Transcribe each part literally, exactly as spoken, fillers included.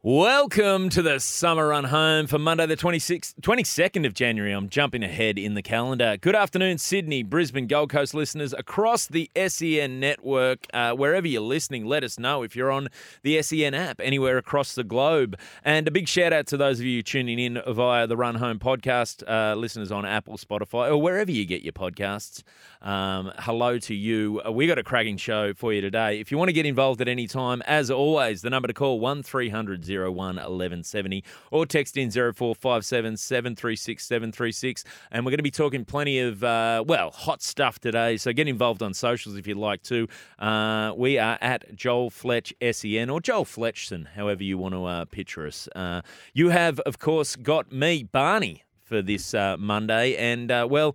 Welcome to the Summer Run Home for Monday the twenty-sixth, twenty-second of January. I'm jumping ahead in the calendar. Good afternoon, Sydney, Brisbane, Gold Coast listeners across the S E N network. Uh, wherever you're listening, let us know if you're on the S E N app anywhere across the globe. And a big shout out to those of you tuning in via the Run Home podcast, uh, listeners on Apple, Spotify, or wherever you get your podcasts. Um, hello to you. We got a cracking show for you today. If you want to get involved at any time, as always, the number to call one three hundred, zero one, eleven seventy or text in zero four five seven, seven three six, seven three six. And we're going to be talking plenty of, uh, well, hot stuff today. So get involved on socials if you'd like to. Uh, we are at Joel Fletch S E N or Joel Fletchson, however you want to uh, picture us. Uh, you have, of course, got me, Barney, for this uh, Monday. And, uh, well...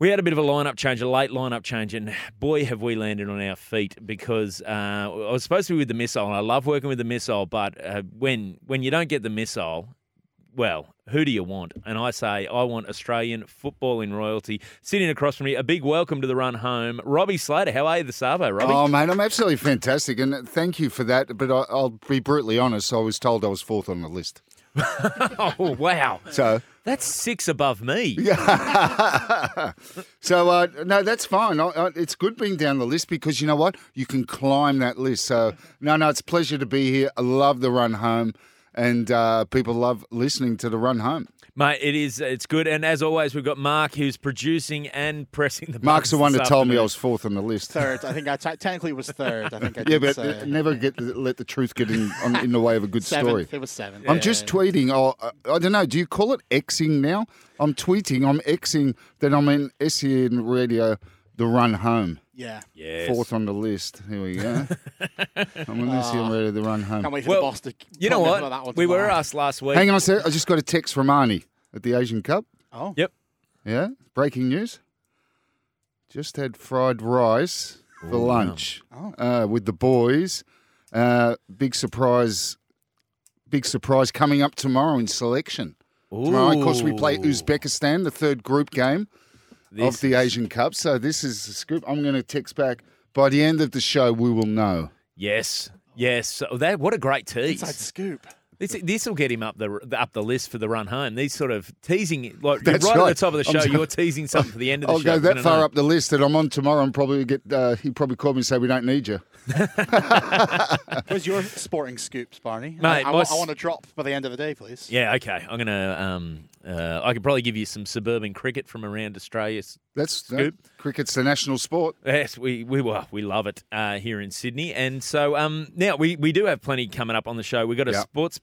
we had a bit of a lineup change, a late lineup change, and boy, have we landed on our feet because uh, I was supposed to be with the missile, and I love working with the missile, but uh, when when you don't get the missile, well, who do you want? And I say, I want Australian football in royalty. Sitting across from me, a big welcome to the Run Home, Robbie Slater. How are you this Arvo, Robbie? Oh, mate, I'm absolutely fantastic, and thank you for that, but I'll be brutally honest, I was told I was fourth on the list. Oh, wow. So... that's six above me. so, uh, no, that's fine. I, I, it's good being down the list because you know what? You can climb that list. So, no, no, it's a pleasure to be here. I love the Run Home and uh, people love listening to the Run Home. Mate, it is, it's good. And as always, we've got Mark who's producing and pressing the Mark's the one that told me I was fourth on the list. Third. I think I t- technically was third. I think I did. Yeah, but say. never get the, let the truth get in on, in the way of a good seventh, story. It was seventh. I'm yeah. just tweeting. Oh, I don't know. Do you call it Xing now? I'm tweeting. I'm Xing that I'm in S E N Radio, the Run Home. Yeah. Yes. Fourth on the list. Here we go. I'm on this here and ready to run home. Can't wait for well, the boss to... You know what? That one we tomorrow. were asked last week. Hang on a sec. I just got a text from Arnie at the Asian Cup. Oh. Yep. Yeah. Breaking news. Just had fried rice Ooh. for lunch oh. uh, with the boys. Uh, big surprise. Big surprise coming up tomorrow in selection. Ooh. Tomorrow, of course, we play Uzbekistan, the third group game. This. Of the Asian Cup. So this is the scoop. I'm going to text back. By the end of the show, we will know. Yes. Yes. Oh, that, what a great tease. Inside scoop. This this will get him up the up the list for the Run Home. These sort of teasing, like That's right, right at the top of the show, I'm, you're teasing something for the end of the I'll show. I'll go that far know. up the list that I'm on tomorrow and probably get, uh, he'd probably call me and say, we don't need you. Where's your sporting scoops, Barney? Mate, I, I, I want to drop by the end of the day, please. Yeah, okay. I'm going to, um, uh, I could probably give you some suburban cricket from around Australia. That's that, cricket's the national sport. Yes, we we well, we love it uh, here in Sydney. And so um, now we, we do have plenty coming up on the show. We've got a yep. sports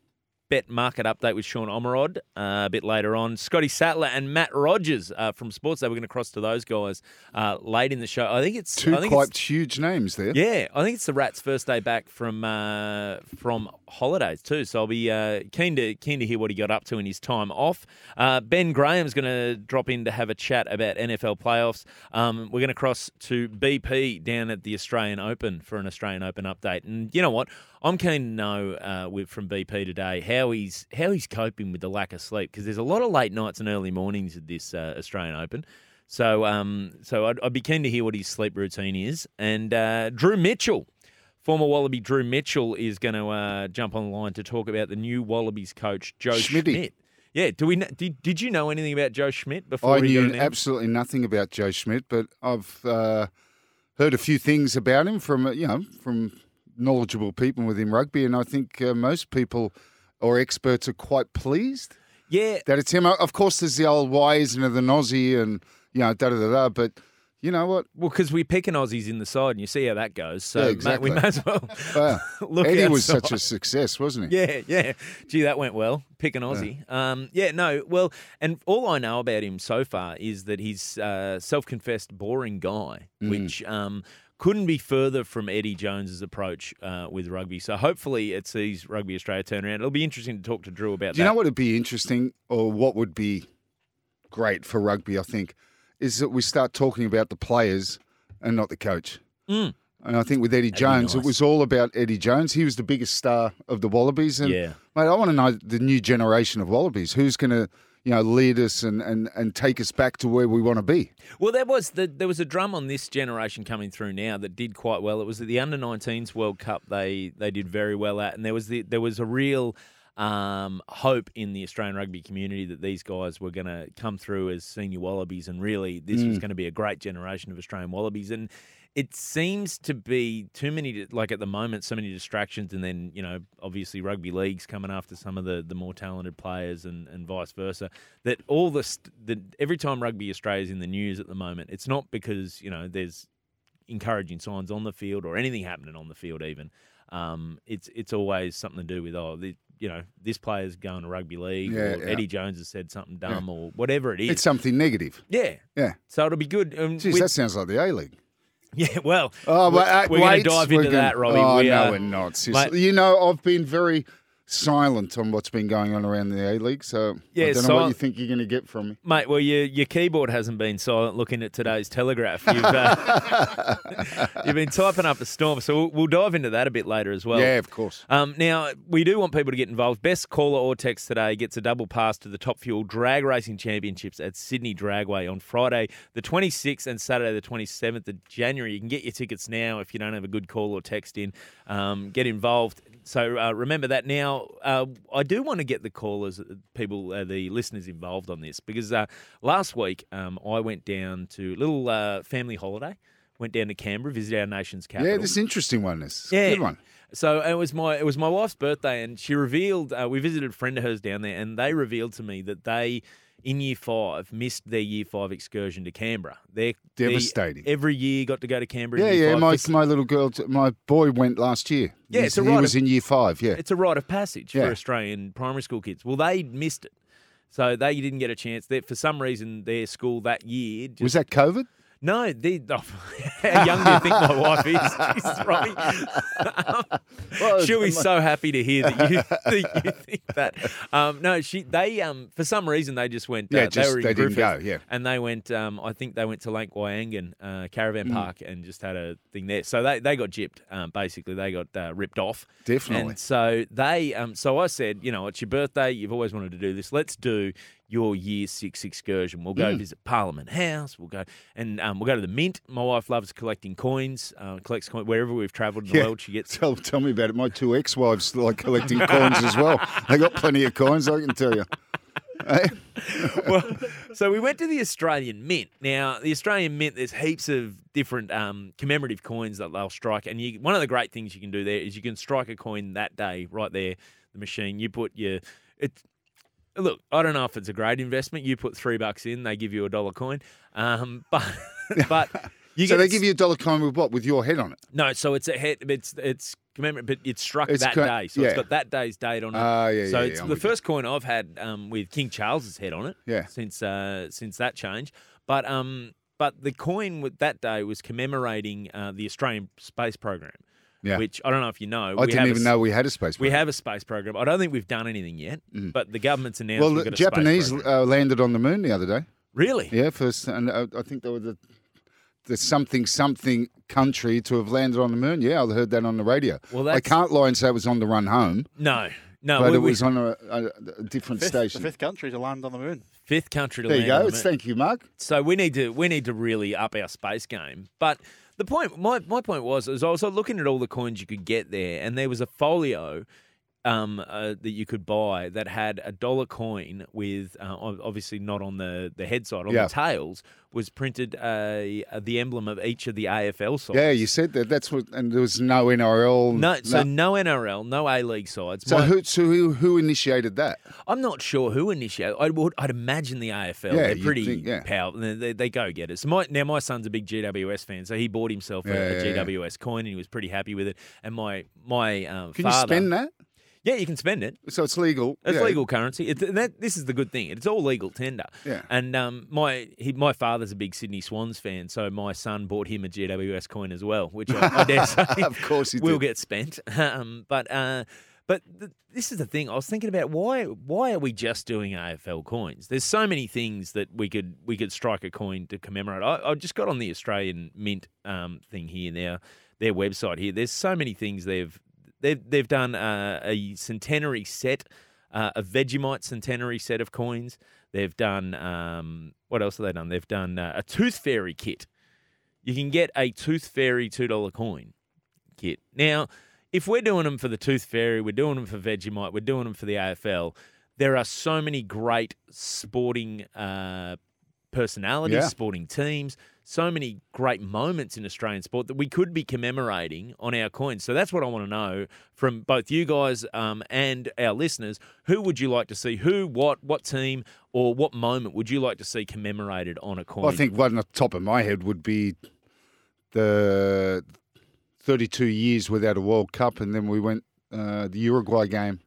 bet market update with Sean Omerod uh, a bit later on. Scotty Sattler and Matt Rogers uh, from Sports Day. We're going to cross to those guys uh, late in the show. I think it's two I think quite it's, huge names there. Yeah, I think it's the Rats' first day back from uh, from holidays too. So I'll be uh, keen to keen to hear what he got up to in his time off. Uh, Ben Graham's going to drop in to have a chat about N F L playoffs. Um, we're going to cross to B P down at the Australian Open for an Australian Open update. And you know what? I'm keen to know uh, with, from B P today how he's how he's coping with the lack of sleep because there's a lot of late nights and early mornings at this uh, Australian Open. So um, so I'd, I'd be keen to hear what his sleep routine is. And uh, Drew Mitchell, former Wallaby Drew Mitchell, is going to uh, jump on the line to talk about the new Wallabies coach, Joe Schmitty. Schmidt. Yeah, do we did, did you know anything about Joe Schmidt before? I he knew absolutely nothing about Joe Schmidt, but I've uh, heard a few things about him from you know from. knowledgeable people within rugby, and I think uh, most people or experts are quite pleased. Yeah, that it's him. Of course, there's the old why isn't it an Aussie, and you know da da da da. But you know what? Well, because we pick an Aussies in the side, and you see how that goes. So yeah, exactly. Mate, we may as well uh, look. Eddie outside. Was such a success, wasn't he? Yeah, yeah. Gee, that went well. Pick an Aussie. Yeah. Um, yeah, no. Well, and all I know about him so far is that he's uh, self-confessed boring guy, mm. which. Um, Couldn't be further from Eddie Jones's approach uh, with rugby. So hopefully it sees Rugby Australia turnaround. It'll be interesting to talk to Drew about that. Do you that. know what would be interesting, or what would be great for rugby, I think, is that we start talking about the players and not the coach. Mm. And I think with Eddie That'd Jones, nice. It was all about Eddie Jones. He was the biggest star of the Wallabies. And, yeah. mate, I want to know the new generation of Wallabies. Who's going to... you know, lead us and, and, and take us back to where we want to be. Well, there was the, there was a drum on this generation coming through now that did quite well. It was at the under nineteens World Cup they they did very well at, and there was the, there was a real um, hope in the Australian rugby community that these guys were going to come through as senior Wallabies, and really this mm. was going to be a great generation of Australian Wallabies. And it seems to be too many, like at the moment, so many distractions, and then, you know, obviously rugby league's coming after some of the, the more talented players and, and vice versa, that all this, the, every time Rugby Australia's in the news at the moment, it's not because, you know, there's encouraging signs on the field or anything happening on the field even. Um, it's it's always something to do with, oh, the, you know, this player's going to rugby league, yeah, or yeah. Eddie Jones has said something dumb yeah. or whatever it is. It's something negative. Yeah. Yeah. So it'll be good. Um, Jeez, with, that sounds like the A-League. Yeah, well, oh, but, we're, we're going to dive into gonna, that, Robbie. Oh, we no, are, we're not. But, you know, I've been very silent on what's been going on around the A-League, so yeah, I don't so know what I'm, you think you're going to get from me. Mate, well, your your keyboard hasn't been silent looking at today's Telegraph. You've, uh, you've been typing up a storm, so we'll, we'll dive into that a bit later as well. Yeah, of course. Um, now, we do want people to get involved. Best caller or text today gets a double pass to the Top Fuel Drag Racing Championships at Sydney Dragway on Friday the twenty-sixth and Saturday the twenty-seventh of January. You can get your tickets now if you don't have a good call or text in. Um, get involved. So uh, remember that. Now, uh, I do want to get the callers, people, uh, the listeners involved on this, because uh, last week um, I went down to a little uh, family holiday, went down to Canberra, visited our nation's capital. Yeah, this is an interesting one. This yeah. Good one. So it was my it was my wife's birthday, and she revealed, uh, we visited a friend of hers down there, and they revealed to me that they, in year five, missed their year five excursion to Canberra. They're devastating. They, every year got to go to Canberra. Yeah, in year yeah. Five. My my little girl, my boy went last year. Yeah, it's a rite he was of, in year five. Yeah, it's a rite of passage yeah. for Australian primary school kids. Well, they missed it, so they didn't get a chance. They, for some reason, their school that year just, was that COVID. No, they, oh, how young do you think my wife is? Jesus, Robbie. Um, well, she'll be so happy to hear that you, that you think that. Um, no, she they um for some reason they just went. Uh, yeah, just, they were in they Griffith, didn't go. Yeah, and they went. Um, I think they went to Lake Wyangan uh, Caravan mm. Park and just had a thing there. So they, they got gypped. Um, basically, they got uh, ripped off. Definitely. And so they um so I said, you know, it's your birthday. You've always wanted to do this. Let's do your year six excursion. We'll go mm. visit Parliament House. We'll go and um, we'll go to the Mint. My wife loves collecting coins, uh, collects coins wherever we've travelled in the yeah. world. She gets. Tell, tell me about it. My two ex-wives like collecting coins as well. They got plenty of coins, I can tell you. Well, so we went to the Australian Mint. Now, the Australian Mint, there's heaps of different um, commemorative coins that they'll strike. And you, one of the great things you can do there is you can strike a coin that day right there, the machine. You put your... It's, Look, I don't know if it's a great investment. You put three bucks in, they give you a dollar coin. Um, but but you so get they give you a dollar coin with what? With your head on it? No, so it's a head. It's it's commemorative, but it's struck it's that co- day, so yeah. it's got that day's date on it. Uh, yeah, so yeah, it's yeah, the first you. coin I've had um, with King Charles's head on it. Yeah. Since uh, since that change, but um, but the coin with that day was commemorating uh, the Australian space program. Yeah. Which I don't know if you know. I we didn't have even a, know we had a space program. We have a space program. I don't think we've done anything yet, mm. but the government's announced well, we've got a space program. Well, the Japanese uh, landed on the moon the other day. Really? Yeah, first, and uh, I think they were the, the something-something country to have landed on the moon. Yeah, I heard that on the radio. Well, that's... I can't lie and say it was on the run home. No, no. But we, it was we... on a, a, a different fifth, station. The fifth country to land on the moon. Fifth country to there land on the moon. There you go. It's, thank you, Mark. So we need to we need to really up our space game. But... The point, my, my point was, is I was looking at all the coins you could get there, and there was a folio um, uh, that you could buy that had a dollar coin with, uh, obviously not on the, the head side, on yeah. the tails, was printed a, a, the emblem of each of the A F L sides. Yeah, you said that. That's what, and there was no N R L. No, so no, no N R L, no A-League sides. So, My, who, so who who initiated that? I'm not sure who initiated. I would, I'd imagine the A F L. Yeah, they're pretty think, yeah. powerful. They, they go get it. So my, now my son's a big G W S fan, so he bought himself yeah, a, a yeah, G W S yeah. coin and he was pretty happy with it. And my my um, Can father. Can you spend that? Yeah, you can spend it. So it's legal. It's yeah. legal currency. It's, that, this is the good thing. It's all legal tender. Yeah. And um, my he, my father's a big Sydney Swans fan, so my son bought him a G W S coin as well, which I, I dare say of course he will did. get spent. Um, but uh, but th- this is the thing. I was thinking about why why are we just doing A F L coins? There's so many things that we could we could strike a coin to commemorate. I, I just got on the Australian Mint um, thing here now, their website here. There's so many things they've. They've, they've done uh, a centenary set, uh, a Vegemite centenary set of coins. They've done, um, what else have they done? They've done uh, a Tooth Fairy kit. You can get a Tooth Fairy two dollar coin kit. Now, if we're doing them for the Tooth Fairy, we're doing them for Vegemite, we're doing them for the A F L, there are so many great sporting uh, personalities, yeah. sporting teams, so many great moments in Australian sport that we could be commemorating on our coins. So that's what I want to know from both you guys um, and our listeners. Who would you like to see? Who, what, what team, or what moment would you like to see commemorated on a coin? Well, I think one at the top of my head would be the thirty-two years without a World Cup, and then we went uh, the Uruguay game.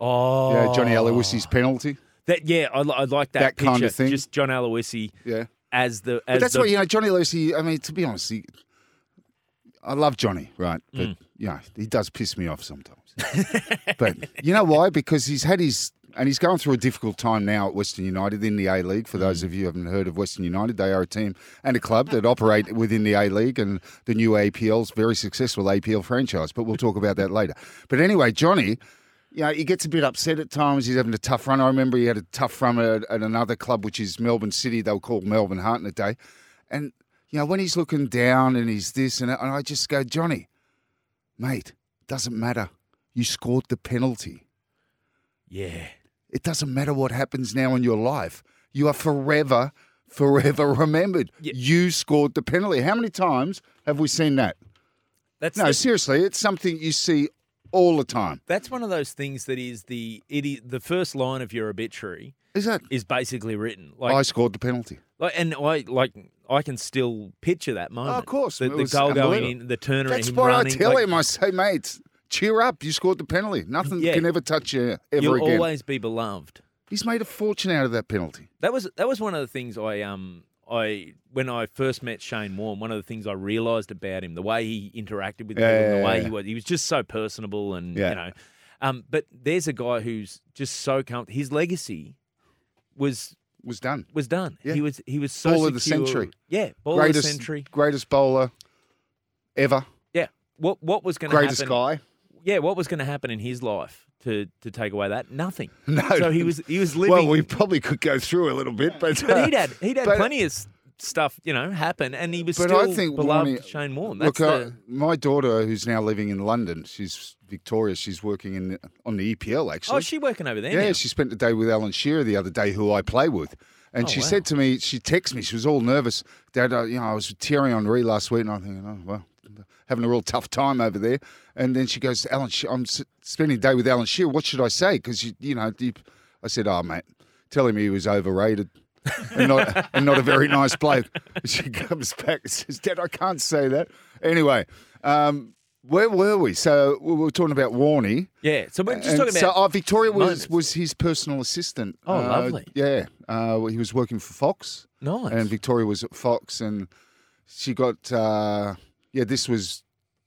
Oh. Yeah, Johnny Aloisi's penalty. That Yeah, I, I like that, that picture. Kind of thing. Just John Aloisi. Yeah. As the, as but that's the... what, you know, Johnny Aloisi, I mean, to be honest, he, I love Johnny, right? But, mm. you know, he does piss me off sometimes. But you know why? Because he's had his, and he's going through a difficult time now at Western United in the A-League. For those of you who haven't heard of Western United, they are a team and a club that operate within the A-League and the new A P L's very successful A P L franchise. But we'll talk about that later. But anyway, Johnny... You know, he gets a bit upset at times. He's having a tough run. I remember he had a tough run at, at another club, which is Melbourne City. They were called Melbourne Heart in a day. And, you know, when he's looking down and he's this, and, and I just go, Johnny, mate, doesn't matter. You scored the penalty. Yeah. It doesn't matter what happens now in your life. You are forever, forever remembered. Yeah. You scored the penalty. How many times have we seen that? That's No, the- seriously, it's something you see all the time. That's one of those things that is the it is, the first line of your obituary is that is basically written. Like I scored the penalty. Like and I like I can still picture that moment. Oh, of course, the, the goal going in, the turner. That's why running. I tell like, him. I say, mate, cheer up! You scored the penalty. Nothing yeah, can ever touch you ever you'll again. You'll always be beloved. He's made a fortune out of that penalty. That was that was one of the things I um. I when I first met Shane Warne, one of the things I realised about him, the way he interacted with yeah, people, and the way yeah, yeah. he was, he was just so personable, and yeah. you know. Um, but there's a guy who's just so comfortable. His legacy was was done. Was done. Yeah. He was he was so bowler of the century. Yeah, bowler greatest, of the century, greatest bowler ever. Yeah. What what was going to happen? Greatest guy. Yeah. What was going to happen in his life? To, to take away that nothing. No, so he was he was living. Well, we probably could go through a little bit, but uh, but he'd had he'd had but, plenty of stuff, you know, happen, and he was but still I think beloved Warne, Shane Warne. That's look, the... uh, my daughter, who's now living in London, she's Victoria. She's working in on the E P L actually. Oh, she's working over there. Yeah, now. She spent the day with Alan Shearer the other day, who I play with, and oh, she wow. said to me, she texted me, she was all nervous. Dad, uh, you know, I was with Thierry Henry last week, and I'm thinking, oh well. Having a real tough time over there. And then she goes, Alan, I'm spending a day with Alan Shearer. What should I say? Because, you, you know, you, I said, oh, mate, tell him he was overrated and not and not a very nice bloke. She comes back and says, Dad, I can't say that. Anyway, um, where were we? So we were talking about Warnie. Yeah, so we're just and talking about... So uh, Victoria was, was his personal assistant. Oh, uh, lovely. Yeah, uh, he was working for Fox. Nice. And Victoria was at Fox and she got... Uh, Yeah, this was,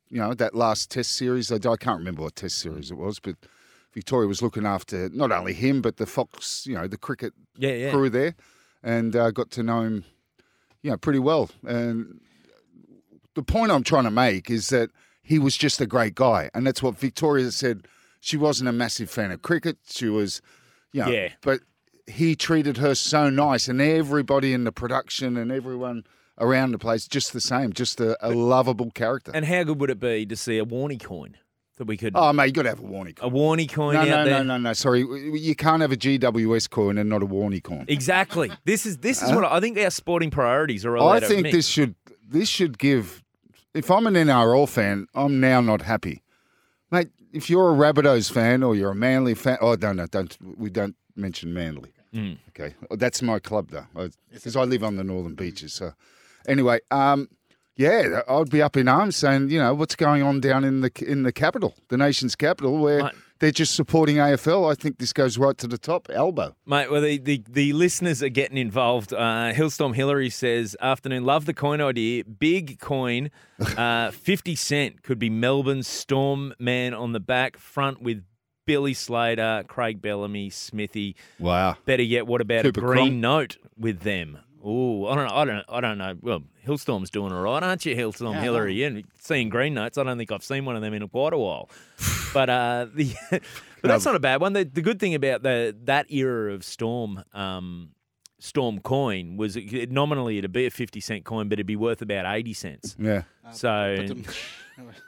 you know, that last test series. I can't remember what test series it was, but Victoria was looking after not only him, but the Fox, you know, the cricket yeah, yeah. crew there, and uh, got to know him, you know, pretty well. And the point I'm trying to make is that he was just a great guy, and that's what Victoria said. She wasn't a massive fan of cricket. She was, you know, yeah. but he treated her so nice, and everybody in the production and everyone... around the place, just the same, just a, a lovable character. And how good would it be to see a Warnie coin that we could? Oh, mate, you got to have a Warnie coin. A Warnie coin no, out no, there? No, no, no, no. Sorry. You can't have a G W S coin and not a Warnie coin. Exactly. This is this is uh, what I, I think our sporting priorities are all I think mixed. this should this should give – if I'm an N R L fan, I'm now not happy. Mate, if you're a Rabbitohs fan or you're a Manly fan – oh, no, no, don't, we don't mention Manly. Mm. Okay. That's my club, though, because I live on the Northern Beaches. So anyway, um, yeah, I'd be up in arms saying, you know, what's going on down in the in the capital, the nation's capital, where mate, they're just supporting A F L. I think this goes right to the top, elbow. Mate, well, the, the, the listeners are getting involved. Uh, Hillstorm Hillary says, afternoon, love the coin idea. Big coin, uh, fifty cent could be Melbourne Storm man on the back, front with Billy Slater, Craig Bellamy, Smithy. Wow. Better yet, what about Cooper a green Cronk note with them? Oh, I don't know. I don't. I don't know. Well, Hillstorm's doing all right, aren't you, Hillstorm yeah, Hillary? Yeah, and seeing green notes, I don't think I've seen one of them in quite a while. But uh, the but no, that's not a bad one. The, the good thing about the that era of Storm um, Storm coin was it, it, nominally it'd be a fifty cent coin, but it'd be worth about eighty cents. Yeah. Uh, so.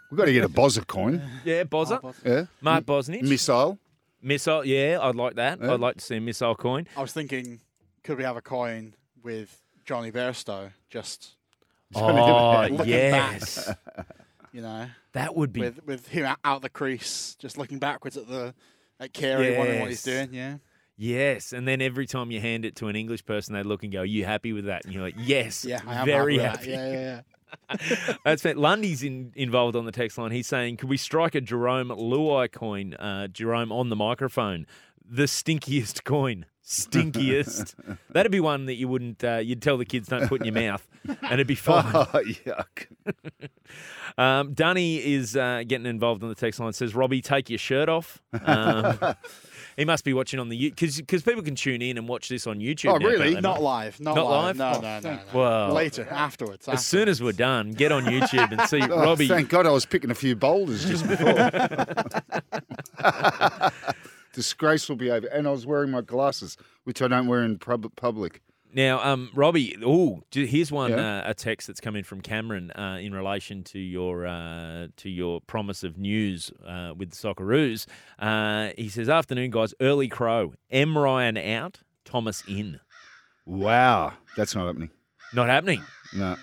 We've got to get a Bozza coin. Yeah, Bozza. Oh, Bozza. Yeah. Mark Bosnich. Missile. Missile, yeah, I'd like that. Yeah. I'd like to see a missile coin. I was thinking, could we have a coin with Johnny Bairstow just... Oh, yes. Back, you know. That would be... With, with him out, out the crease, just looking backwards at the at Carey, yes, wondering what he's doing, yeah. Yes, and then every time you hand it to an English person, they look and go, are you happy with that? And you're like, yes, yeah, I am very happy. happy. Yeah, yeah, yeah. That's fair. Lundy's in, involved on the text line. He's saying, could we strike a Jerome Luai coin? Uh, Jerome on the microphone. The stinkiest coin. Stinkiest. That'd be one that you wouldn't, uh, you'd tell the kids don't put in your mouth and it'd be fine. Oh, yuck. um, Dunny is uh, getting involved on the text line. Says, Robbie, take your shirt off. Um, he must be watching on the, because because people can tune in and watch this on YouTube. Oh, now, really? Not mate? live. Not, not live. live? No, no, no, no. Well, later, afterwards. As afterwards. soon as we're done, get on YouTube and see oh, Robbie. Thank God I was picking a few boulders just before. Disgraceful behaviour. And I was wearing my glasses, which I don't wear in pub- public. Now, um, Robbie, ooh, here's one, yeah. uh, a text that's come in from Cameron uh, in relation to your uh, to your promise of news uh, with the Socceroos. Uh, he says, afternoon, guys, early crow. M. Ryan out, Thomas in. Wow. That's not happening. Not happening? No.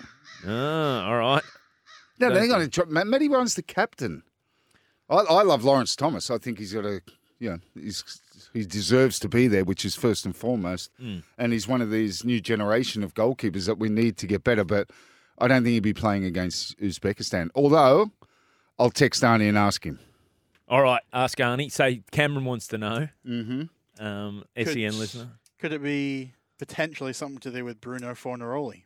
Oh, all right. No, they're going to drop. Matty Ryan's the captain. I, I love Lawrence Thomas. I think he's got a... Yeah, he's, he deserves to be there, which is first and foremost. Mm. And he's one of these new generation of goalkeepers that we need to get better. But I don't think he'd be playing against Uzbekistan. Although, I'll text Arnie and ask him. All right, ask Arnie. Say Cameron wants to know. Mm-hmm. Um, could, S E N listener. Could it be potentially something to do with Bruno Fornaroli?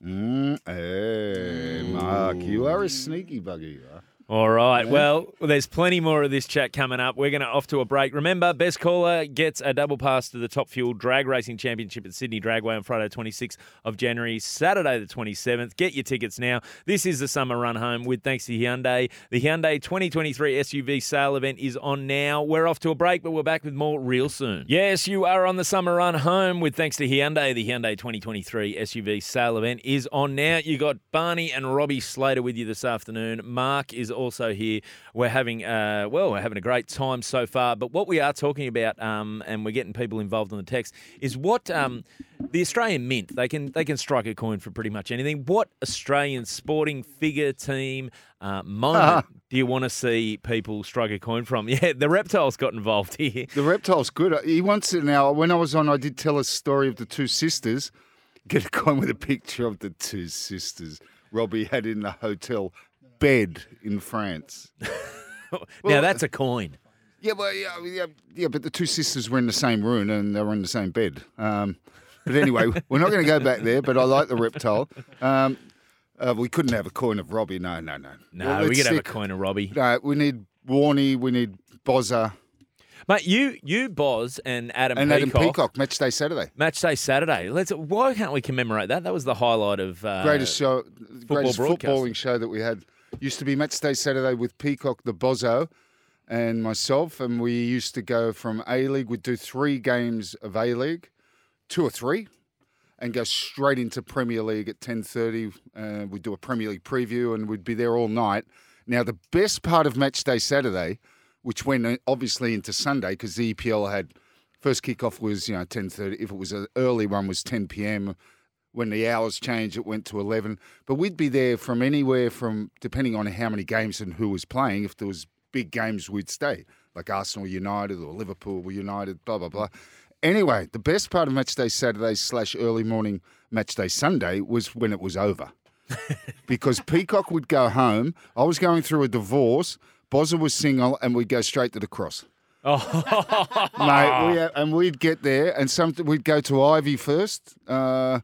Mm, hey, Mark, you are a sneaky bugger, you are. All right. Well, there's plenty more of this chat coming up. We're going to off to a break. Remember, best caller gets a double pass to the Top Fuel Drag Racing Championship at Sydney Dragway on Friday twenty-sixth of January, Saturday the twenty-seventh. Get your tickets now. This is the summer run home with thanks to Hyundai. The Hyundai twenty twenty-three S U V sale event is on now. We're off to a break, but we're back with more real soon. Yes, you are on the summer run home with thanks to Hyundai. The Hyundai twenty twenty-three S U V sale event is on now. You got Barney and Robbie Slater with you this afternoon. Mark is also here. We're having uh, well, we're having a great time so far. But what we are talking about, um, and we're getting people involved in the text, is what um, the Australian Mint. They can they can strike a coin for pretty much anything. What Australian sporting figure, team, uh, moment uh-huh. do you want to see people strike a coin from? Yeah, the Reptile's got involved here. The Reptile's good. He wants it now. When I was on, I did tell a story of the two sisters. Get a coin with a picture of the two sisters Robbie had in the hotel bed in France. Now well, that's a coin. Yeah, well, yeah, yeah, yeah, but the two sisters were in the same room and they were in the same bed. Um, but anyway, we're not going to go back there. But I like the Reptile. Um, uh, we couldn't have a coin of Robbie. No, no, no. No, well, we could have a coin of Robbie. No, we need Warnie. We need Bozza. Mate, you, you, Boz, and Adam and Peacock. And Adam Peacock, Matchday Saturday. Matchday Saturday. Let's. Why can't we commemorate that? That was the highlight of uh, greatest show, football greatest footballing show that we had. Used to be Matchday Saturday with Peacock, the Bozzo, and myself. And we used to go from A-League. We'd do three games of A-League, two or three, and go straight into Premier League at ten thirty. Uh, we'd do a Premier League preview, and we'd be there all night. Now, the best part of match day Saturday, which went obviously into Sunday because the E P L had first kickoff was, you know, ten thirty. If it was an early one, was ten p.m. When the hours changed, it went to eleven. But we'd be there from anywhere from, depending on how many games and who was playing, if there was big games, we'd stay, like Arsenal United or Liverpool United, blah, blah, blah. Anyway, the best part of matchday Saturday slash early morning matchday Sunday was when it was over. Because Peacock would go home. I was going through a divorce. Bozza was single, and we'd go straight to the cross. Oh. Mate, we, and we'd get there, and some, we'd go to Ivy first, uh,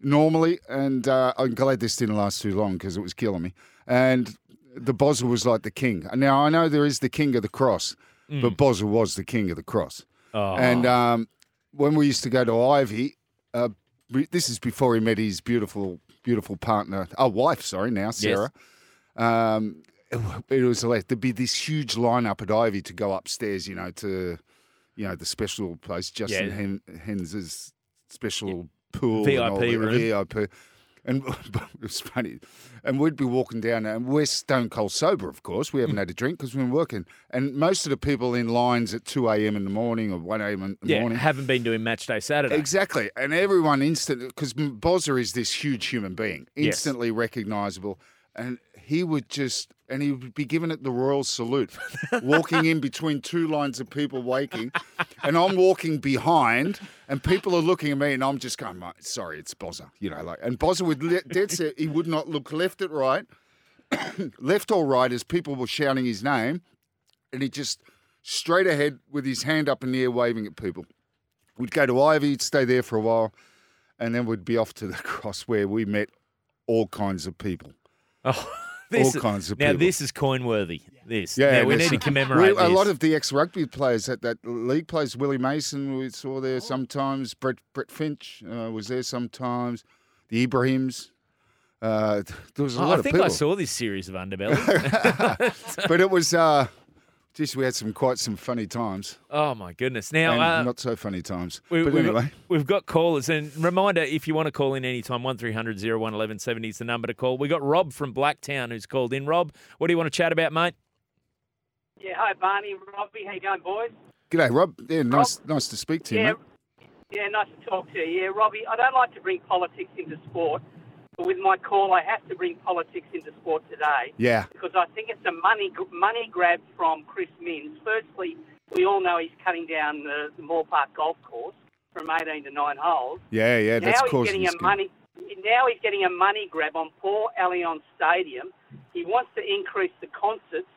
normally, and uh, I'm glad this didn't last too long because it was killing me. And the Bozza was like the king. Now, I know there is the king of the cross, mm. but Bozza was the king of the cross. Oh. And um, when we used to go to Ivy, uh, this is before he met his beautiful, beautiful partner, oh, wife, sorry, now, Sarah. Yes. Um, it was like there'd be this huge lineup at Ivy to go upstairs, you know, to, you know, the special place, Justin yeah. Hen- Hens's special yeah. pool. V I P and all that, room. V I P. And it was funny. And we'd be walking down, and we're stone cold sober, of course. We haven't had a drink because we've been working. And most of the people in lines at two a.m. in the morning or one a.m. in the yeah, morning. Yeah, haven't been doing match day Saturday. Exactly. And everyone instantly, because Bozza is this huge human being, instantly yes. recognisable. And he would just, and he would be giving it the royal salute, walking in between two lines of people waking. And I'm walking behind, and people are looking at me, and I'm just going, sorry, it's Bozza. You know, like, and Bozza would, let, that's it, he would not look left at right, left or right as people were shouting his name. And he just straight ahead with his hand up in the air, waving at people. We'd go to Ivy, he'd stay there for a while, and then we'd be off to the cross where we met all kinds of people. Oh, this all is, kinds of now people. This is coin worthy. This yeah, now, we need to commemorate. We, a this. lot of the ex rugby players at that league plays. Willie Mason we saw there oh. sometimes. Brett Brett Finch uh, was there sometimes. The Ibrahims. Uh, there was a oh, lot I of people. I think I saw this series of Underbelly. But it was. Uh, Geez, we had some quite some funny times. Oh, my goodness. Now, uh, not so funny times. We, but we've anyway. Got, we've got callers. And reminder, if you want to call in any time, one three hundred, oh one, eleven seventy is the number to call. We got Rob from Blacktown who's called in. Rob, what do you want to chat about, mate? Yeah, hi, Barney, Robbie. How you going, boys? G'day, Rob. Yeah, nice Rob, nice to speak to you, yeah, mate. Yeah, nice to talk to you. Yeah, Robbie, I don't like to bring politics into sport, but with my call, I have to bring politics into sport today. Yeah. Because I think it's a money money grab from Chris Minns. Firstly, we all know he's cutting down the, the Moore Park golf course from eighteen to nine holes. Yeah, yeah, now that's causing a money. Now he's getting a money grab on poor Allianz Stadium. He wants to increase the concerts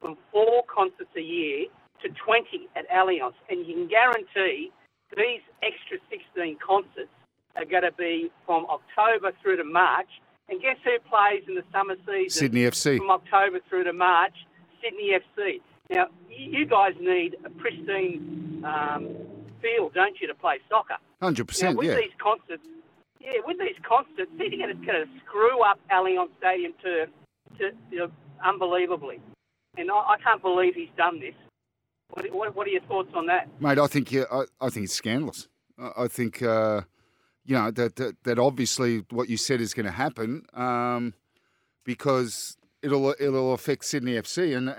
from four concerts a year to twenty at Allianz. And you can guarantee these extra sixteen concerts are going to be from October through to March. And guess who plays in the summer season? Sydney F C. From October through to March, Sydney F C. Now, you guys need a pristine um, field, don't you, to play soccer? one hundred percent, now, with yeah. these concerts, yeah, with these concerts, they're going to screw up Allianz Stadium turf to, you know, unbelievably. And I, I can't believe he's done this. What, what, what are your thoughts on that? Mate, I think yeah, I, I think it's scandalous. I, I think... Uh... You know, that, that that obviously what you said is going to happen um, because it'll it'll affect Sydney F C. And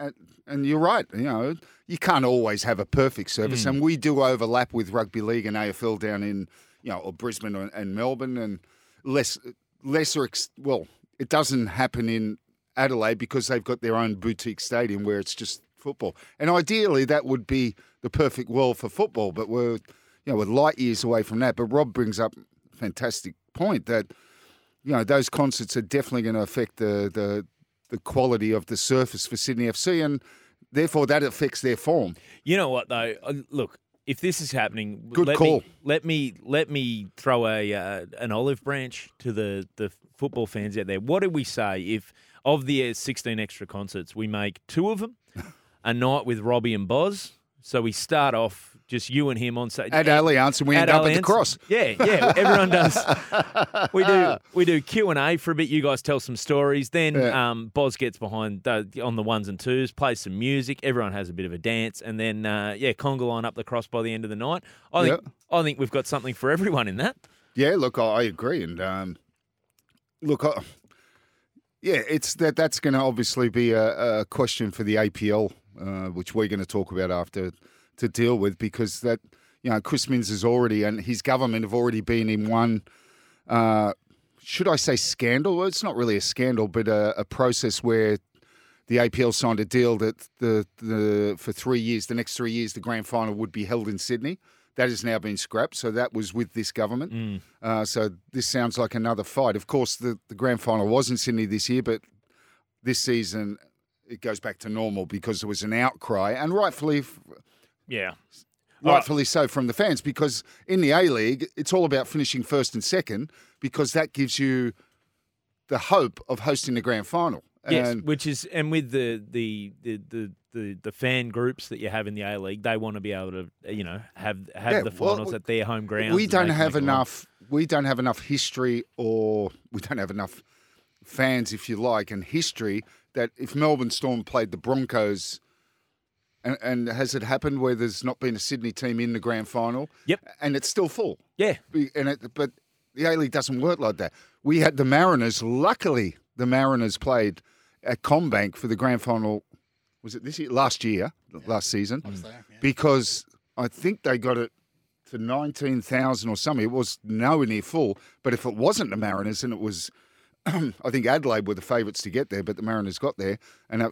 and you're right, you know, you can't always have a perfect service. Mm. And we do overlap with rugby league and A F L down in, you know, or Brisbane or, and Melbourne and less lesser, well, it doesn't happen in Adelaide because they've got their own boutique stadium where it's just football. And ideally that would be the perfect world for football, but we're, you know, we're light years away from that. But Rob brings up fantastic point that, you know, those concerts are definitely going to affect the, the the quality of the surface for Sydney F C, and therefore that affects their form. You know what though? Look, if this is happening, good let call. Me, let me let me throw a uh, an olive branch to the the football fans out there. What do we say if of the sixteen extra concerts we make two of them a night with Robbie and Boz? So we start off. Just you and him on stage. At Allianz, and we end up Allianz. At the cross. Yeah, yeah, everyone does. We do we do Q and A for a bit. You guys tell some stories. Then yeah. um, Boz gets behind uh, on the ones and twos, plays some music. Everyone has a bit of a dance. And then, uh, yeah, conga line up the cross by the end of the night. I think yep. I think we've got something for everyone in that. Yeah, look, I, I agree. And um, look, I, Yeah, it's that. That's going to obviously be a, a question for the A P L, uh, which we're going to talk about after, to deal with, because that, you know, Chris Minns has already, and his government have already been in one, uh, should I say scandal? Well, it's not really a scandal, but a, a process where the A P L signed a deal that the the for three years, the next three years, the grand final would be held in Sydney. That has now been scrapped. So that was with this government. Mm. Uh, so this sounds like another fight. Of course, the, the grand final was in Sydney this year, but this season it goes back to normal because there was an outcry, and rightfully, yeah, rightfully right. so from the fans, because in the A-League, it's all about finishing first and second, because that gives you the hope of hosting the grand final. Yes, and, which is, and with the the, the, the, the the fan groups that you have in the A-League, they want to be able to, you know, have have yeah, the finals well, at their home ground. We don't have enough. Life. We don't have enough history, or we don't have enough fans, if you like, and history that if Melbourne Storm played the Broncos, and, and has it happened where there's not been a Sydney team in the grand final? Yep, and it's still full. Yeah, and it, but the A-League doesn't work like that. We had the Mariners. Luckily, the Mariners played at CommBank for the grand final, was it this year? Last year, yeah. last season, mm. because I think they got it for nineteen thousand or something. It was nowhere near full, but if it wasn't the Mariners, and it was, I think Adelaide were the favourites to get there, but the Mariners got there and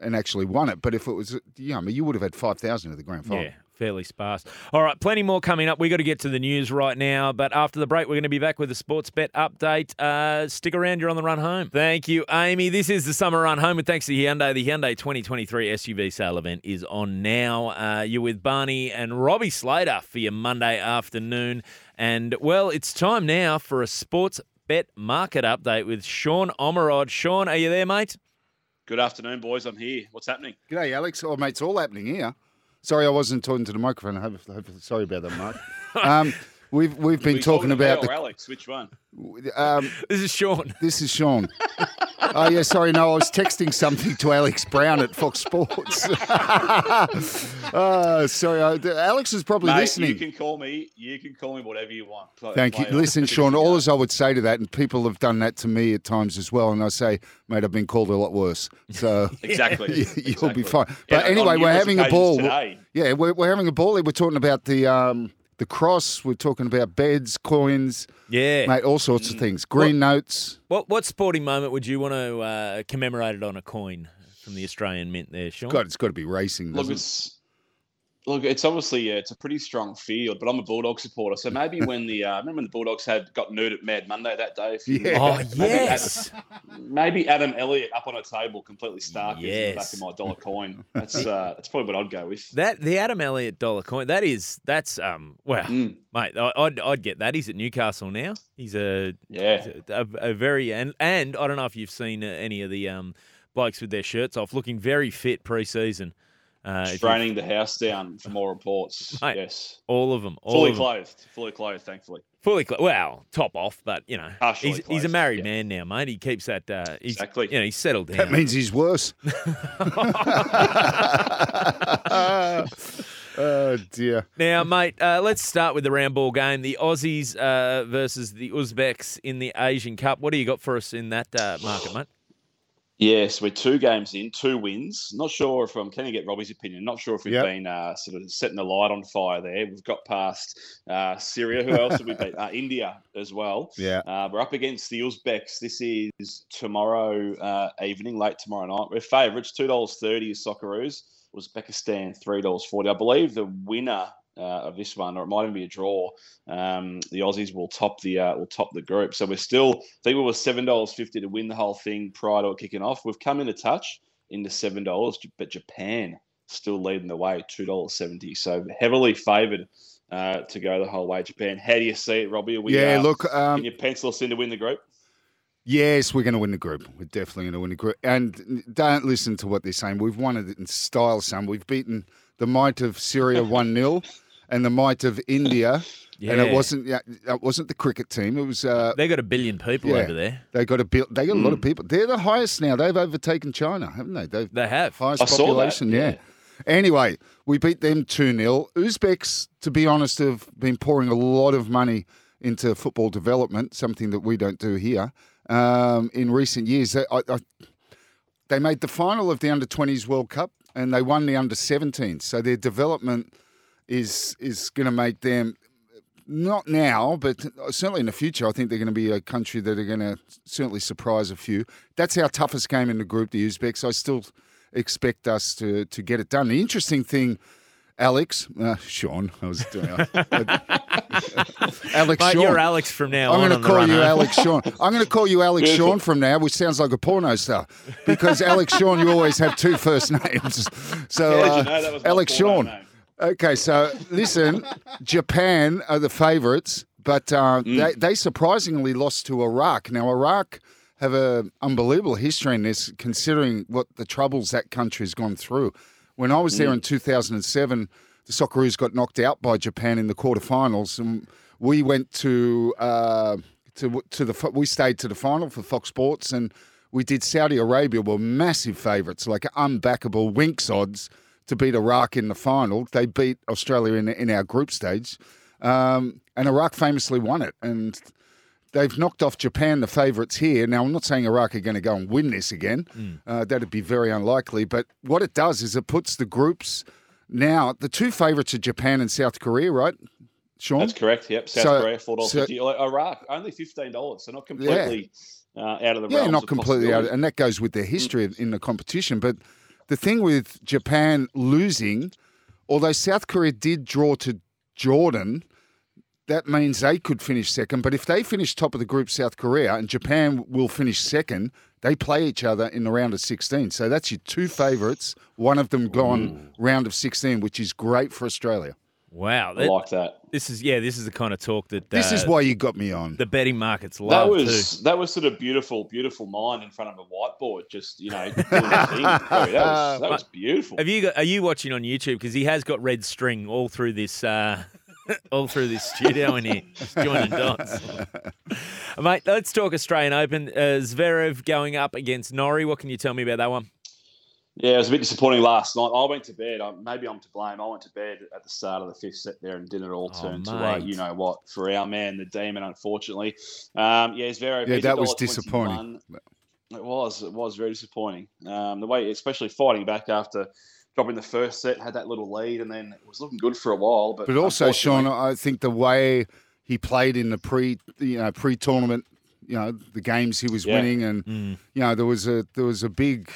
and actually won it. But if it was, yeah, I mean, you would have had five thousand at the grand final. Yeah, fairly sparse. All right, plenty more coming up. We've got to get to the news right now, but after the break, we're going to be back with a sports bet update. Uh, stick around. You're on the run home. Thank you, Amy. This is the Summer Run Home, and thanks to Hyundai. The Hyundai twenty twenty-three S U V sale event is on now. Uh, you're with Barney and Robbie Slater for your Monday afternoon. And, well, it's time now for a sports bet market update with Sean Omerod. Sean, are you there, mate? Good afternoon, boys. I'm here. What's happening? G'day, Alex. Oh, mate, it's all happening here. Sorry, I wasn't talking to the microphone. I hope, I hope, sorry about that, Mark. Um, we've we've been talking, talking about the, Alex. Which one? Um, this is Sean. This is Sean. Oh yeah, sorry. No, I was texting something to Alex Brown at Fox Sports. uh, sorry, I, Alex is probably Mate, listening. You can call me. You can call me whatever you want. Play, Thank play you. It. Listen, Sean. All as I would say to that, and people have done that to me at times as well. And I say, mate, I've been called a lot worse. So exactly, you, you'll exactly. be fine. But yeah, anyway, we're having a ball. Today. Yeah, we're we're having a ball. We're talking about the. Um, The cross, we're talking about beds, coins, yeah, mate, all sorts of things. Green what, notes. What what sporting moment would you want to uh, commemorate it on a coin from the Australian Mint there, Sean? God, it's got to be racing. Look, it's it? look, it's obviously yeah, it's a pretty strong field, but I'm a Bulldog supporter, so maybe when the uh, remember when the Bulldogs had got nude at Mad Monday that day. Yeah. Oh maybe yes. Adam, maybe Adam Elliott up on a table, completely stark yes. in the back of my dollar coin. That's uh, that's probably what I'd go with. That the Adam Elliott dollar coin. That is that's um. Wow, mm. mate, I, I'd I'd get that. He's at Newcastle now. He's a yeah, he's a, a, a very and and I don't know if you've seen any of the um blokes with their shirts off, looking very fit pre-season. Uh, Training the house down for more reports. Mate, yes, all of them. All fully of them. clothed, fully clothed, thankfully. Fully clothed. Well, top off, but you know, he's, he's a married yeah. man now, mate. He keeps that. Uh, he's, exactly. You know, he's settled down. That means he's worse. Oh, dear. Now, mate, uh, let's start with the round ball game. The Aussies uh, versus the Uzbeks in the Asian Cup. What do you got for us in that uh, market, mate? Yes, we're two games in, two wins. Not sure if I'm can you get Robbie's opinion. Not sure if we've yep. been uh, sort of setting the light on fire there. We've got past uh, Syria. Who else have we beat? Uh, India as well. Yeah, uh, we're up against the Uzbeks. This is tomorrow uh, evening, late tomorrow night. We're favourites, two dollars thirty is Socceroos. Uzbekistan, three dollars forty. I believe the winner uh, of this one, or it might even be a draw. Um, the Aussies will top the uh, will top the group. So we're still, I think we were seven dollars fifty to win the whole thing prior to it kicking off. We've come in a touch into seven dollars, but Japan still leading the way, two dollars seventy. So heavily favoured uh, to go the whole way. Japan, how do you see it, Robbie? Are we, yeah, uh, look, um, can you pencil us in to win the group? Yes, we're going to win the group. We're definitely going to win the group. And don't listen to what they're saying. We've won it in style, son. We've beaten the might of Syria one nil and the might of India. Yeah. And it wasn't it wasn't the cricket team. It was uh, they got a billion people yeah, over there. They got a bi- they got a mm. lot of people. They're the highest now. They've overtaken China, haven't they? They've they have. Highest I population, saw that. Yeah. yeah. Anyway, we beat them two nil. Uzbeks, to be honest, have been pouring a lot of money into football development, something that we don't do here. um, in recent years. I, I, they made the final of the under twenties World Cup and they won the under seventeens. So their development is is going to make them, not now, but certainly in the future, I think they're going to be a country that are going to certainly surprise a few. That's our toughest game in the group, the Uzbeks. I still expect us to, to get it done. The interesting thing, Alex, uh, Sean, I was doing uh, Alex but Sean. You're Alex from now I'm on. I'm going to call you Alex Sean. I'm going to call you Alex Sean from now, which sounds like a porno star, because Alex Sean, you always have two first names. So uh, you know Alex Sean. Name. Okay, so listen, Japan are the favourites, but uh, mm. they, they surprisingly lost to Iraq. Now, Iraq have an unbelievable history in this, considering what the troubles that country's gone through. When I was there mm. in two thousand seven, the Socceroos got knocked out by Japan in the quarterfinals, and we went to uh, to to the we stayed to the final for Fox Sports, and we did Saudi Arabia were massive favourites, like unbackable Winx odds to beat Iraq in the final. They beat Australia in in our group stage, um, and Iraq famously won it. And they've knocked off Japan, the favourites here. Now, I'm not saying Iraq are going to go and win this again. Mm. Uh, that'd be very unlikely. But what it does is it puts the groups now, the two favourites are Japan and South Korea, right, Sean? That's correct, yep. South so, Korea, four dollars fifty. So, Iraq, only fifteen dollars, so not completely yeah. uh, out of the realms. Yeah, not completely out. And that goes with their history mm. in the competition. But the thing with Japan losing, although South Korea did draw to Jordan, that means they could finish second. But if they finish top of the group, South Korea, and Japan will finish second, they play each other in the round of sixteen. So that's your two favourites, one of them gone Ooh. round of sixteen, which is great for Australia. Wow. That, I like that. This is, yeah, this is the kind of talk that... This uh, is why you got me on. The betting markets love, that was, too. That was sort of beautiful, beautiful mind in front of a whiteboard, just, you know, doing a thing. That was, that was beautiful. Have you got, are you watching on YouTube? Because he has got red string all through this... Uh, all through this studio in here, just joining dots. Mate, let's talk Australian Open. Uh, Zverev going up against Norrie. What can you tell me about that one? Yeah, it was a bit disappointing last night. I went to bed. I, maybe I'm to blame. I went to bed at the start of the fifth set there and didn't it all turn oh, to uh, you know what for our man, the demon, unfortunately. Um, yeah, Zverev. Yeah, that was disappointing. It was. It was very disappointing. Um, the way, especially fighting back after... dropping the first set, had that little lead, and then it was looking good for a while. But, but also, Sean, I think the way he played in the pre, you know, pre-tournament, you know, the games he was yeah. winning, and mm. you know, there was a there was a big,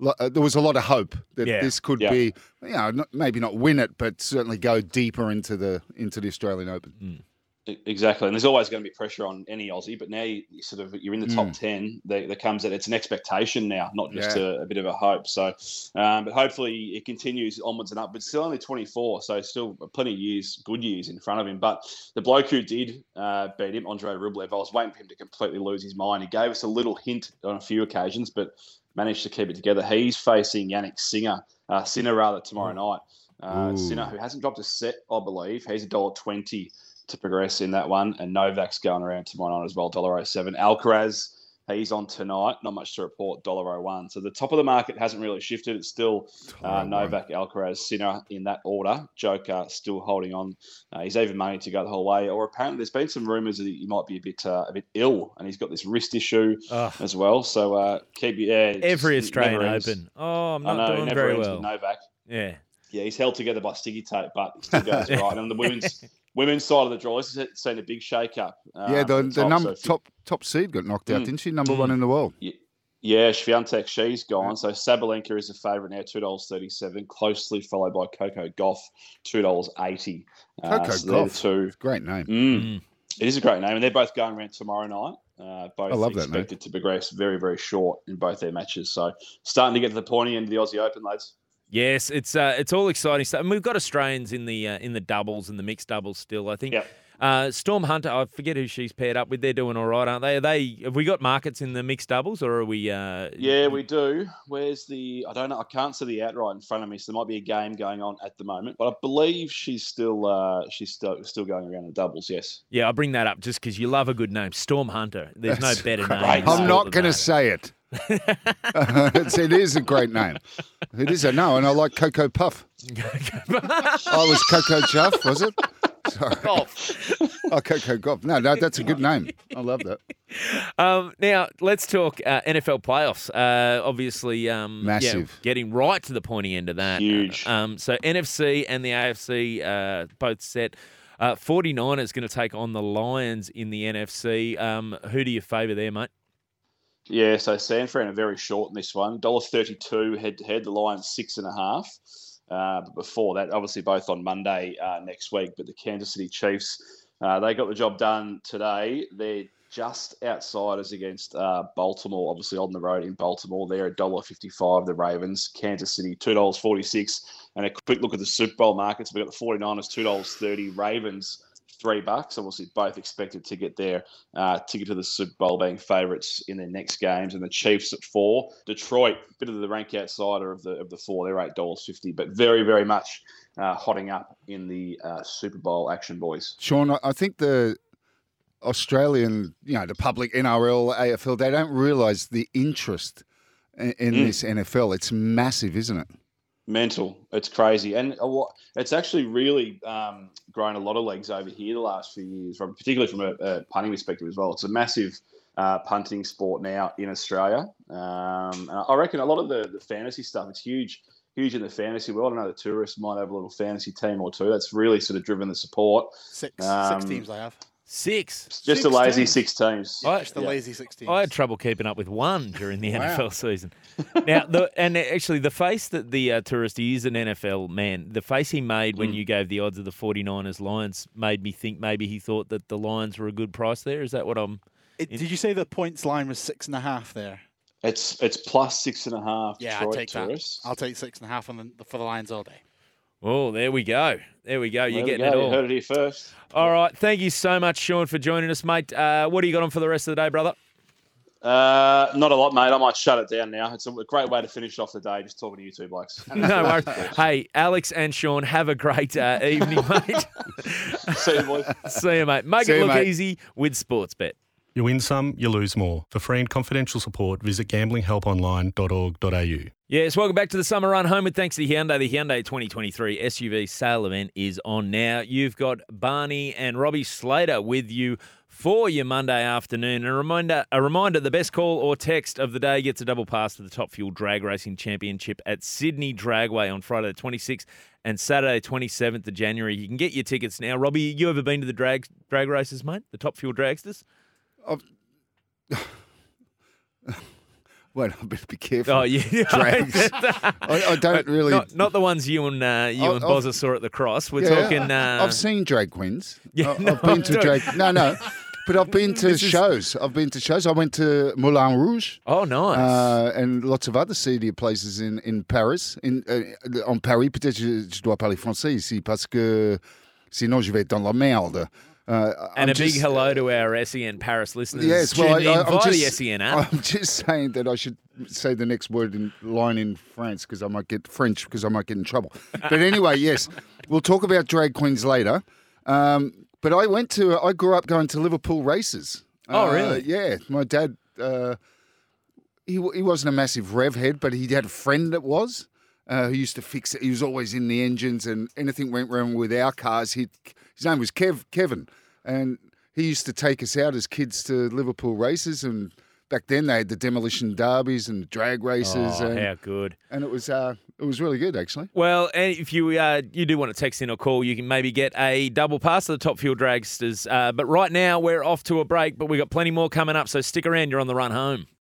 there was a lot of hope that yeah. this could yeah. be, you know, not, maybe not win it, but certainly go deeper into the into the Australian Open. Mm. Exactly, and there's always going to be pressure on any Aussie, but now you, you sort of you're in the top mm. ten. There comes that it's an expectation now, not just yeah. a, a bit of a hope. So, um, but hopefully it continues onwards and up. But still only twenty-four, so still plenty of years, good years in front of him. But the bloke who did uh, beat him, Andrei Rublev, I was waiting for him to completely lose his mind. He gave us a little hint on a few occasions, but managed to keep it together. He's facing Yannick Sinner, uh, Sinner rather tomorrow mm. night. Uh, Sinner, who hasn't dropped a set, I believe. He's a dollar twenty. To progress in that one. And Novak's going around tomorrow night as well, one dollar oh seven. Alcaraz, he's on tonight. Not much to report, one dollar oh one. So the top of the market hasn't really shifted. It's still uh, Novak, Alcaraz, Sinner in that order. Joker still holding on. Uh, he's even money to go the whole way. Or apparently there's been some rumours that he might be a bit uh, a bit ill and he's got this wrist issue Ugh. as well. So uh, keep your... Yeah, Every Australian Open. Oh, I'm not I know, doing very well. With Novak. Yeah. Yeah, he's held together by sticky tape, but he still goes right. And the women's... Women's side of the draw, this has seen a big shake-up. Um, yeah, the, the top, number, so she, top top seed got knocked out, mm, didn't she? Number mm, one in the world. Yeah, yeah Swiatek, she's gone. Yeah. So Sabalenka is a favourite now, two dollars thirty-seven, closely followed by Coco Gauff, two dollars eighty. Uh, Coco so Gauff, two. Great name. Mm, mm. It is a great name, and they're both going around tomorrow night. Uh, both I love that, expected mate. to progress very, very short in both their matches. So starting to get to the pointy end of the Aussie Open, lads. Yes, it's uh, it's all exciting stuff. And we've got Australians in the uh, in the doubles and the mixed doubles still, I think. Yep. Uh, Storm Hunter, I forget who she's paired up with. They're doing all right, aren't they? Are they have we got markets in the mixed doubles, or are we? Uh... Yeah, we do. Where's the? I don't know. I can't see the outright in front of me, so there might be a game going on at the moment. But I believe she's still uh, she's still still going around in doubles. Yes. Yeah, I bring that up just because you love a good name, Storm Hunter. There's That's no better great. name. I'm not going to say it. it's, it is a great name. It is a no, and I like Coco Puff. I was Coco Chuff, was it? Sorry. Golf. Oh, Coco Gauff. No, no, that's a good name. I love that. Um, now, let's talk uh, N F L playoffs. Uh, obviously, um, massive. Yeah, getting right to the pointy end of that. Huge. Um, so, N F C and the A F C uh, both set. Uh, forty-niners going to take on the Lions in the N F C. Um, who do you favour there, mate? Yeah, so San Fran are very short in this one. one dollar thirty-two head-to-head, the Lions six and a half. Uh, but before that, obviously both on Monday uh, next week, but the Kansas City Chiefs, uh, they got the job done today. They're just outsiders against uh, Baltimore, obviously on the road in Baltimore. They're one dollar fifty-five, the Ravens. Kansas City, two dollars forty-six. And a quick look at the Super Bowl markets. We've got the forty-niners, two dollars thirty, Ravens, three bucks. Obviously, both expected to get their uh, ticket to the Super Bowl being favourites in their next games. And the Chiefs at four. Detroit, bit of the rank outsider of the of the four. They're eight dollars fifty, but very, very much uh, hotting up in the uh, Super Bowl action, boys. Sean, I think the Australian, you know, the public, N R L, A F L, they don't realise the interest in, in mm. this N F L. It's massive, isn't it? Mental. It's crazy. And a lot, it's actually really um, grown a lot of legs over here the last few years, particularly from a, a punting perspective as well. It's a massive uh, punting sport now in Australia. Um, and I reckon a lot of the, the fantasy stuff, it's huge, huge in the fantasy world. I know the tourists might have a little fantasy team or two. That's really sort of driven the support. Six, um, six teams they have. Six. Just six a lazy teams. six teams. I, just the yeah. lazy six teams. I had trouble keeping up with one during the wow. N F L season. Now, the, and actually, the face that the uh, touristy is an N F L man. The face he made mm. when you gave the odds of the forty-niners Lions made me think maybe he thought that the Lions were a good price there. Is that what I'm... It, did you say the points line was six and a half there? It's it's plus six and a half. Yeah, I'll take tourists. that. I'll take six and a half on the, for the Lions all day. Oh, there we go. There we go. You're there getting go. it all. You heard it here first. All right. Thank you so much, Sean, for joining us, mate. Uh, what do you got on for the rest of the day, brother? Uh, not a lot, mate. I might shut it down now. It's a great way to finish off the day, just talking to you two blokes. No worries. Hey, Alex and Sean, have a great uh, evening, mate. See you, boys. See you, mate. Make See it you, look mate. easy with Sportsbet. You win some, you lose more. For free and confidential support, visit gambling help online dot org dot a u. Yes, welcome back to the Summer Run Home with thanks to Hyundai. The Hyundai twenty twenty-three S U V sale event is on now. You've got Barney and Robbie Slater with you for your Monday afternoon. And a reminder, a reminder, the best call or text of the day gets a double pass to the Top Fuel Drag Racing Championship at Sydney Dragway on Friday the twenty-sixth and Saturday twenty-seventh of January. You can get your tickets now. Robbie, you ever been to the drag drag races, mate? The Top Fuel Dragsters? I've... Wait, I better be careful. Oh, yeah. Drags. I, I don't really... Not, not the ones you and uh, you I've, and Bozza saw at the cross. We're yeah, talking... Uh... I've seen drag queens. Yeah, I, no, I've been to drag... No, no. But I've been to this shows. Is... I've been to shows. I went to Moulin Rouge. Oh, nice. Uh, and lots of other seedier places in, in Paris. In uh, En Paris, peut-être je dois parler français ici, parce que sinon je vais dans la merde. Uh, and I'm a just, big hello to our S E N Paris listeners. Yes, well, I, I, I'm, just, S E N app. I'm just saying that I should say the next word in line in France because I might get French because I might get in trouble. But anyway, yes, we'll talk about drag queens later. Um, but I went to, I grew up going to Liverpool races. Oh, uh, really? Yeah, my dad, uh, he he wasn't a massive rev head, but he had a friend that was. Uh, who used to fix it. He was always in the engines, and anything went wrong with our cars, he, his name was Kev, Kevin, and he used to take us out as kids to Liverpool races, and back then they had the demolition derbies and drag races. Oh, and, how good. And it was uh, it was really good, actually. Well, and if you uh, you do want to text in or call, you can maybe get a double pass to the Top Fuel Dragsters. Uh, but right now we're off to a break, but we've got plenty more coming up, so stick around. You're on the run home.